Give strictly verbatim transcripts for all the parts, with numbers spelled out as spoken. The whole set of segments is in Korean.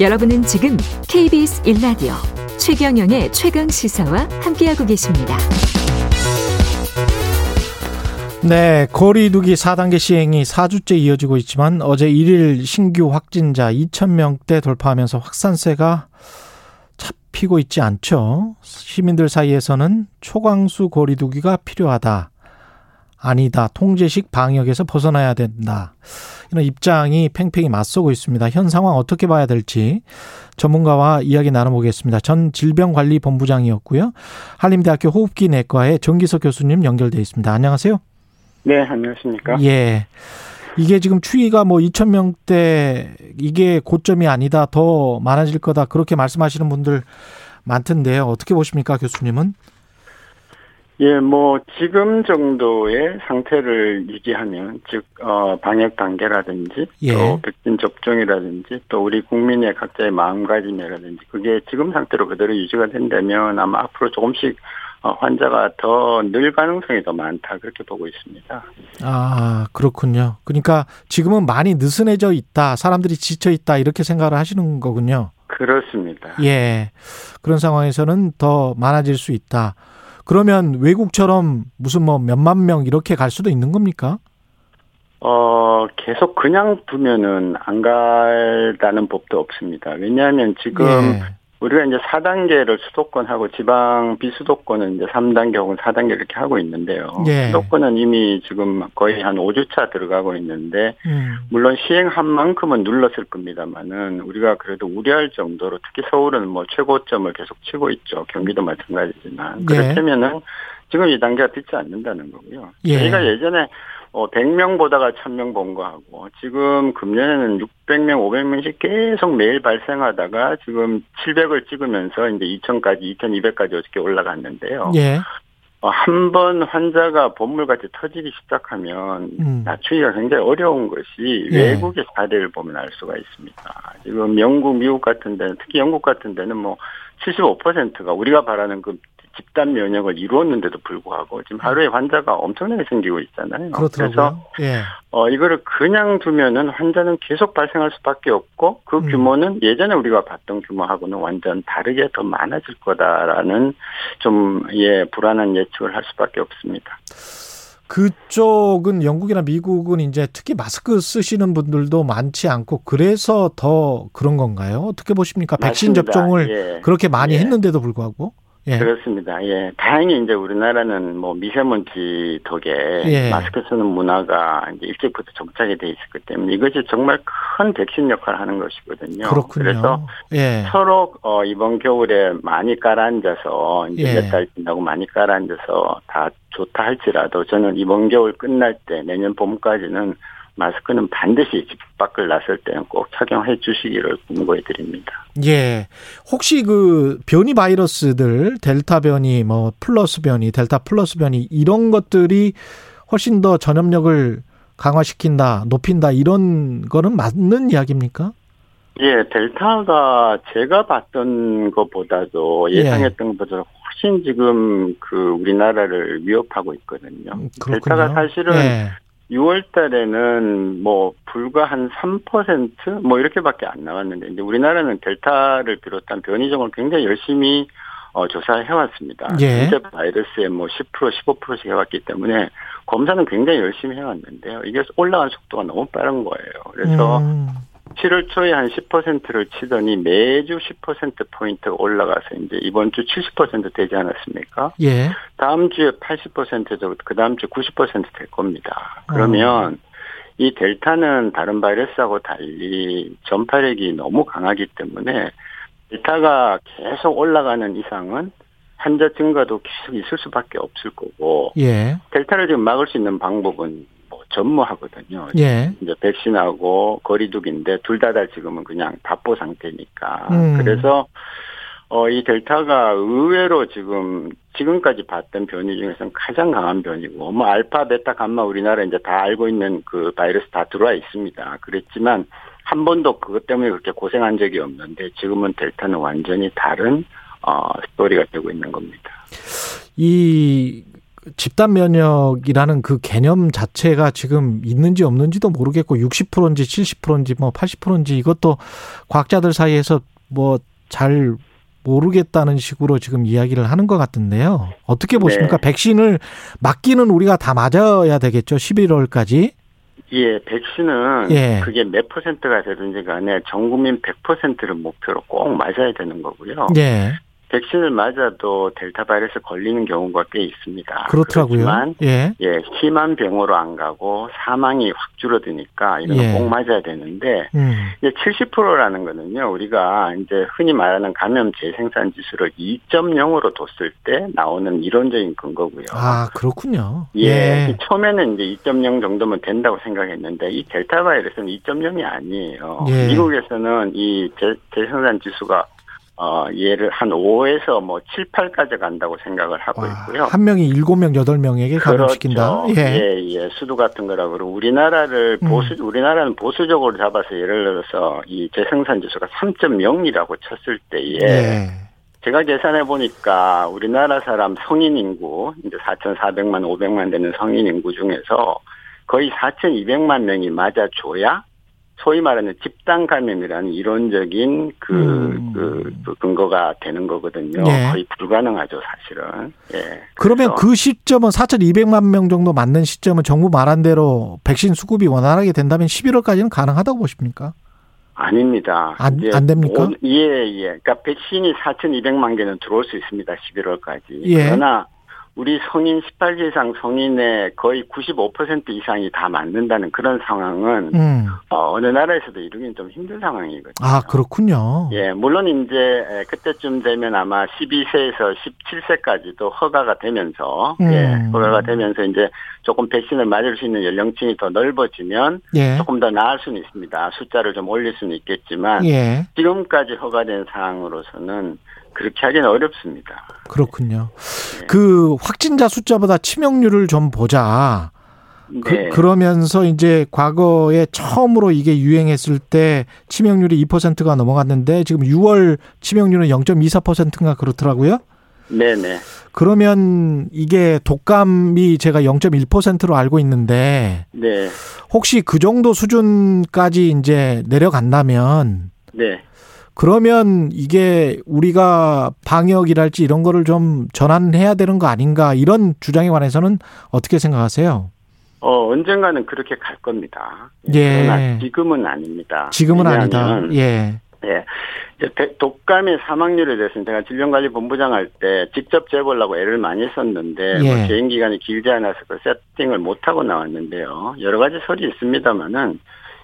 여러분은 지금 케이비에스 일 라디오 최경영의 최강시사와 함께하고 계십니다. 네, 거리 두기 사 단계 시행이 사 주째 이어지고 있지만 어제 일 일 신규 확진자 이천 명대 돌파하면서 확산세가 잡히고 있지 않죠. 시민들 사이에서는 초강수 거리 두기가 필요하다, 아니다, 통제식 방역에서 벗어나야 된다, 이런 입장이 팽팽히 맞서고 있습니다. 현 상황 어떻게 봐야 될지 전문가와 이야기 나눠보겠습니다. 전 질병관리본부장이었고요, 한림대학교 호흡기 내과의 정기석 교수님 연결돼 있습니다. 안녕하세요. 네, 안녕하십니까. 예, 이게 지금 추이가 뭐 이천 명대, 이게 고점이 아니다, 더 많아질 거다, 그렇게 말씀하시는 분들 많던데요. 어떻게 보십니까, 교수님은? 예, 뭐 지금 정도의 상태를 유지하면, 즉 어, 방역 단계라든지, 예, 또 백신 접종이라든지, 또 우리 국민의 각자의 마음가짐이라든지, 그게 지금 상태로 그대로 유지가 된다면 아마 앞으로 조금씩 환자가 더 늘 가능성이 더 많다, 그렇게 보고 있습니다. 아, 그렇군요. 그러니까 지금은 많이 느슨해져 있다, 사람들이 지쳐 있다, 이렇게 생각을 하시는 거군요. 그렇습니다. 예, 그런 상황에서는 더 많아질 수 있다. 그러면 외국처럼 무슨 뭐 몇만 명 이렇게 갈 수도 있는 겁니까? 어, 계속 그냥 두면은 안 갈다는 법도 없습니다. 왜냐하면 지금, 예, 우리가 이제 사 단계를 수도권하고 지방 비수도권은 이제 삼 단계 혹은 사 단계 이렇게 하고 있는데요. 예. 수도권은 이미 지금 거의 한 오 주차 들어가고 있는데, 음. 물론 시행한 만큼은 눌렀을 겁니다만은 우리가 그래도 우려할 정도로, 특히 서울은 뭐 최고점을 계속 치고 있죠. 경기도 마찬가지지만. 그렇다면은, 예, 지금 이 단계가 빛이 않는다는 거고요. 예. 저희가 예전에 백 명 보다가 천 명 본 거하고, 지금 금년에는 육백 명, 오백 명씩 계속 매일 발생하다가 지금 칠백을 찍으면서 이제 이천까지, 이천이백까지 어저께 올라갔는데요. 예. 한 번 환자가 봇물같이 터지기 시작하면 음. 낮추기가 굉장히 어려운 것이 외국의 사례를 보면 알 수가 있습니다. 지금 영국, 미국 같은 데는, 특히 영국 같은 데는 뭐 칠십오 퍼센트가 우리가 바라는 그 집단 면역을 이루었는데도 불구하고 지금 하루에 환자가 엄청나게 생기고 있잖아요. 그렇더라고요. 그래서 예. 어, 이거를 그냥 두면은 환자는 계속 발생할 수밖에 없고, 그 음. 규모는 예전에 우리가 봤던 규모하고는 완전 다르게 더 많아질 거다라는 좀, 예, 불안한 예측을 할 수밖에 없습니다. 그쪽은, 영국이나 미국은 이제 특히 마스크 쓰시는 분들도 많지 않고 그래서 더 그런 건가요? 어떻게 보십니까? 백신 맞습니다. 접종을 예. 그렇게 많이 예. 했는데도 불구하고. 예. 그렇습니다. 예. 다행히 이제 우리나라는 뭐 미세먼지 덕에 예. 마스크 쓰는 문화가 이제 일찍부터 정착이 돼 있었기 때문에 이것이 정말 큰 백신 역할을 하는 것이거든요. 그렇군요. 그래서 예. 서로 어, 이번 겨울에 많이 깔아앉아서 이제 예. 몇 달 지나고 많이 깔아앉아서 다 좋다 할지라도 저는 이번 겨울 끝날 때 내년 봄까지는 마스크는 반드시 집 밖을 나설 때는 꼭 착용해 주시기를 권고해 드립니다. 예. 혹시 그 변이 바이러스들, 델타 변이, 뭐 플러스 변이, 델타 플러스 변이, 이런 것들이 훨씬 더 전염력을 강화시킨다, 높인다, 이런 거는 맞는 이야기입니까? 예, 델타가 제가 봤던 것보다도, 예상했던 예. 것보다 훨씬 지금 그 우리나라를 위협하고 있거든요. 그렇군요. 델타가 사실은 예. 유월 달에는 뭐 불과 한 삼 퍼센트 뭐 이렇게밖에 안 나왔는데, 이제 우리나라는 델타를 비롯한 변이종을 굉장히 열심히 어, 조사해왔습니다. 예. 실제 바이러스에 뭐 십 퍼센트, 십오 퍼센트씩 해왔기 때문에 검사는 굉장히 열심히 해왔는데요. 이게 올라간 속도가 너무 빠른 거예요. 그래서 음. 칠월 초에 한 십 퍼센트를 치더니 매주 십 퍼센트 포인트 올라가서 이제 이번 주 칠십 퍼센트 되지 않았습니까? 예. 다음 주에 팔십 퍼센트, 그 다음 주에 구십 퍼센트 될 겁니다. 그러면 음. 이 델타는 다른 바이러스하고 달리 전파력이 너무 강하기 때문에 델타가 계속 올라가는 이상은 환자 증가도 계속 있을 수밖에 없을 거고, 예. 델타를 지금 막을 수 있는 방법은 전무하거든요. 예. 이제 백신하고 거리두기인데 둘 다 다 지금은 그냥 답보 상태니까. 음. 그래서 어, 이 델타가 의외로 지금 지금까지 봤던 변이 중에서는 가장 강한 변이고, 뭐 알파, 베타, 감마 우리나라 이제 다 알고 있는 그 바이러스 다 들어와 있습니다. 그랬지만 한 번도 그것 때문에 그렇게 고생한 적이 없는데, 지금은 델타는 완전히 다른 어, 스토리가 되고 있는 겁니다. 이 집단 면역이라는 그 개념 자체가 지금 있는지 없는지도 모르겠고 육십 퍼센트인지 칠십 퍼센트인지 뭐 팔십 퍼센트인지 이것도 과학자들 사이에서 뭐 잘 모르겠다는 식으로 지금 이야기를 하는 것 같은데요. 어떻게 보십니까? 네. 백신을 맞기는 우리가 다 맞아야 되겠죠. 십일월까지. 예, 백신은 예. 그게 몇 퍼센트가 되든지 간에 전 국민 백 퍼센트를 목표로 꼭 맞아야 되는 거고요. 예. 백신을 맞아도 델타 바이러스 걸리는 경우가 꽤 있습니다. 그렇더라고요. 그렇지만 예. 예, 심한 병으로 안 가고 사망이 확 줄어드니까 이건 예. 꼭 맞아야 되는데 음. 이제 칠십 퍼센트라는 거는요. 우리가 이제 흔히 말하는 감염 재생산 지수를 이 점 영으로 뒀을 때 나오는 이론적인 근거고요. 아, 그렇군요. 예. 예. 처음에는 이제 이 점 영 정도면 된다고 생각했는데 이 델타 바이러스는 이 점 영이 아니에요. 예. 미국에서는 이 재, 재생산 지수가 어, 얘를 한 오에서 뭐 칠, 팔까지 간다고 생각을 하고 와, 있고요. 한 명이 일곱 명, 여덟 명에게 감염시킨다. 그렇죠. 예. 예, 예. 수두 같은 거라고 그러고 우리나라를 보수, 음. 우리나라는 보수적으로 잡아서 예를 들어서 이 재생산 지수가 삼 점 영이라고 쳤을 때에 예. 제가 계산해 보니까 우리나라 사람 성인 인구, 이제 사천사백만, 오백만 되는 성인 인구 중에서 거의 사천이백만 명이 맞아줘야 소위 말하는 집단 감염이라는 이론적인 그, 음. 그, 그 근거가 되는 거거든요. 예. 거의 불가능하죠, 사실은. 예. 그러면 그 시점은 사천이백만 명 정도 맞는 시점은 정부 말한 대로 백신 수급이 원활하게 된다면 십일월까지는 가능하다고 보십니까? 아닙니다. 안, 안 됩니까? 오, 예, 예. 그러니까 백신이 사천이백만 개는 들어올 수 있습니다, 십일월까지. 예. 그러나 우리 성인 십팔 세 이상 성인의 거의 구십오 퍼센트 이상이 다 맞는다는 그런 상황은 음. 어, 어느 나라에서도 이루긴 좀 힘든 상황이거든요. 아, 그렇군요. 예, 물론 이제 그때쯤 되면 아마 십이 세에서 십칠 세까지도 허가가 되면서 음. 예, 허가가 되면서 이제 조금 백신을 맞을 수 있는 연령층이 더 넓어지면 예. 조금 더 나을 수는 있습니다. 숫자를 좀 올릴 수는 있겠지만 예. 지금까지 허가된 상황으로서는 그렇게 하기는 어렵습니다. 그렇군요. 네. 그 확진자 숫자보다 치명률을 좀 보자. 네. 그, 그러면서 이제 과거에 처음으로 이게 유행했을 때 치명률이 이 퍼센트가 넘어갔는데 지금 유월 치명률은 영 점 이사 퍼센트인가 그렇더라고요. 네네. 그러면 이게 독감이 제가 영 점 일 퍼센트로 알고 있는데 네. 혹시 그 정도 수준까지 이제 내려간다면 네. 그러면 이게 우리가 방역이랄지 이런 거를 좀 전환해야 되는 거 아닌가 이런 주장에 관해서는 어떻게 생각하세요? 어, 언젠가는 그렇게 갈 겁니다. 예. 그러나 지금은 아닙니다. 지금은 아니다. 예. 예. 독감의 사망률에 대해서는 제가 질병관리본부장 할 때 직접 재보려고 애를 많이 썼는데 예. 뭐 개인기간이 길지 않아서 그 세팅을 못하고 나왔는데요. 여러 가지 설이 있습니다만은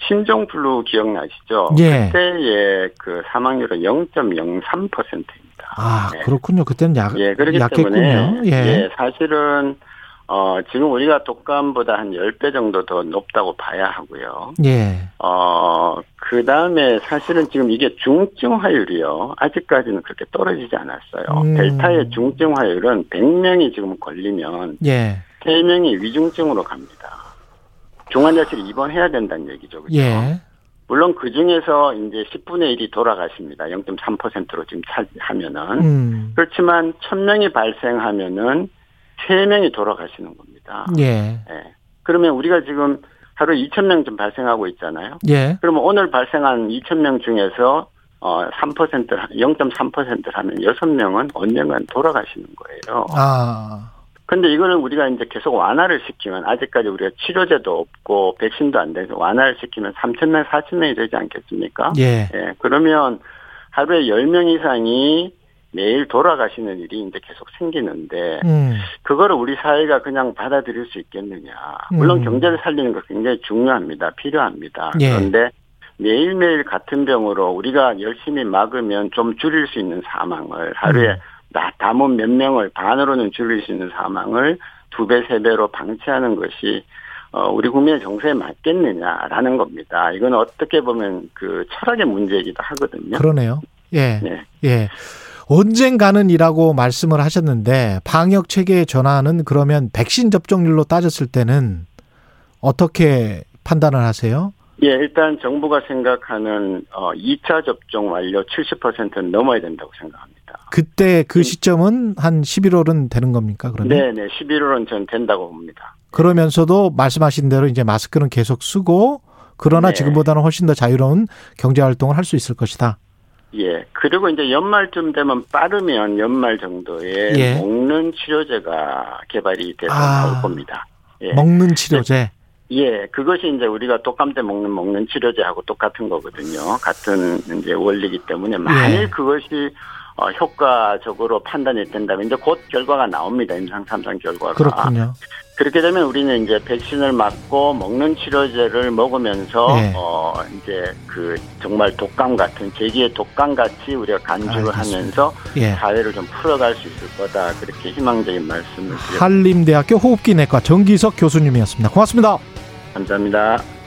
신종플루 기억나시죠? 예. 그때의 그 사망률은 영 점 영삼 퍼센트입니다. 아, 네. 그렇군요. 그때는 약, 예, 그렇기 약했군요. 때문에 예. 예, 사실은 어, 지금 우리가 독감보다 한 십 배 정도 더 높다고 봐야 하고요. 예. 어, 그 다음에 사실은 지금 이게 중증화율이요. 아직까지는 그렇게 떨어지지 않았어요. 음. 델타의 중증화율은 백 명이 지금 걸리면 예. 세 명이 위중증으로 갑니다. 중환자실 입원해야 된다는 얘기죠. 그렇죠? 예. 물론 그 중에서 이제 십분의 일이 돌아가십니다. 영 점 삼 퍼센트로 지금 차지하면은. 음. 그렇지만 천 명이 발생하면은 세 명이 돌아가시는 겁니다. 예. 예. 그러면 우리가 지금 하루 이천 명 좀 발생하고 있잖아요. 예. 그러면 오늘 발생한 이천 명 중에서 어, 삼 퍼센트, 영 점 삼 퍼센트를 하면 여섯 명은 언젠간 돌아가시는 거예요. 아. 근데 이거는 우리가 이제 계속 완화를 시키면 아직까지 우리가 치료제도 없고 백신도 안 돼서 완화를 시키면 삼천 명, 사천 명이 되지 않겠습니까? 예. 예. 그러면 하루에 십 명 이상이 매일 돌아가시는 일이 이제 계속 생기는데 음. 그거를 우리 사회가 그냥 받아들일 수 있겠느냐. 물론 음. 경제를 살리는 거 굉장히 중요합니다. 필요합니다. 예. 그런데 매일매일 같은 병으로 우리가 열심히 막으면 좀 줄일 수 있는 사망을 하루에 음. 나 담은 몇 명을 반으로는 줄일 수 있는 사망을 두 배, 세 배로 방치하는 것이 우리 국민의 정서에 맞겠느냐라는 겁니다. 이건 어떻게 보면 그 철학의 문제이기도 하거든요. 그러네요. 예, 네. 예. 언젠가는이라고 말씀을 하셨는데 방역 체계의 전환은 그러면 백신 접종률로 따졌을 때는 어떻게 판단을 하세요? 예, 일단 정부가 생각하는 이 차 접종 완료 칠십 퍼센트는 넘어야 된다고 생각합니다. 그때 그 시점은 한 십일월은 되는 겁니까, 그러면? 네네, 십일월은 전 된다고 봅니다. 그러면서도 말씀하신 대로 이제 마스크는 계속 쓰고, 그러나 네. 지금보다는 훨씬 더 자유로운 경제활동을 할 수 있을 것이다. 예, 그리고 이제 연말쯤 되면 빠르면 연말 정도에 예. 먹는 치료제가 개발이 돼서 아, 나올 겁니다. 예. 먹는 치료제? 예, 그것이 이제 우리가 독감 때 먹는 먹는 치료제하고 똑같은 거거든요. 같은 이제 원리이기 때문에 만일 예. 그것이 어, 효과적으로 판단이 된다면 이제 곧 결과가 나옵니다. 임상 탐사 결과가. 그렇군요. 그렇게 되면 우리는 이제 백신을 맞고 먹는 치료제를 먹으면서 네. 어 이제 그 정말 독감 같은 제기의 독감 같이 우리가 간주를 알겠습니다. 하면서 네. 사회를 좀 풀어갈 수 있을 거다. 그렇게 희망적인 말씀을 드립니다. 한림대학교 호흡기내과 정기석 교수님이었습니다. 고맙습니다. 감사합니다.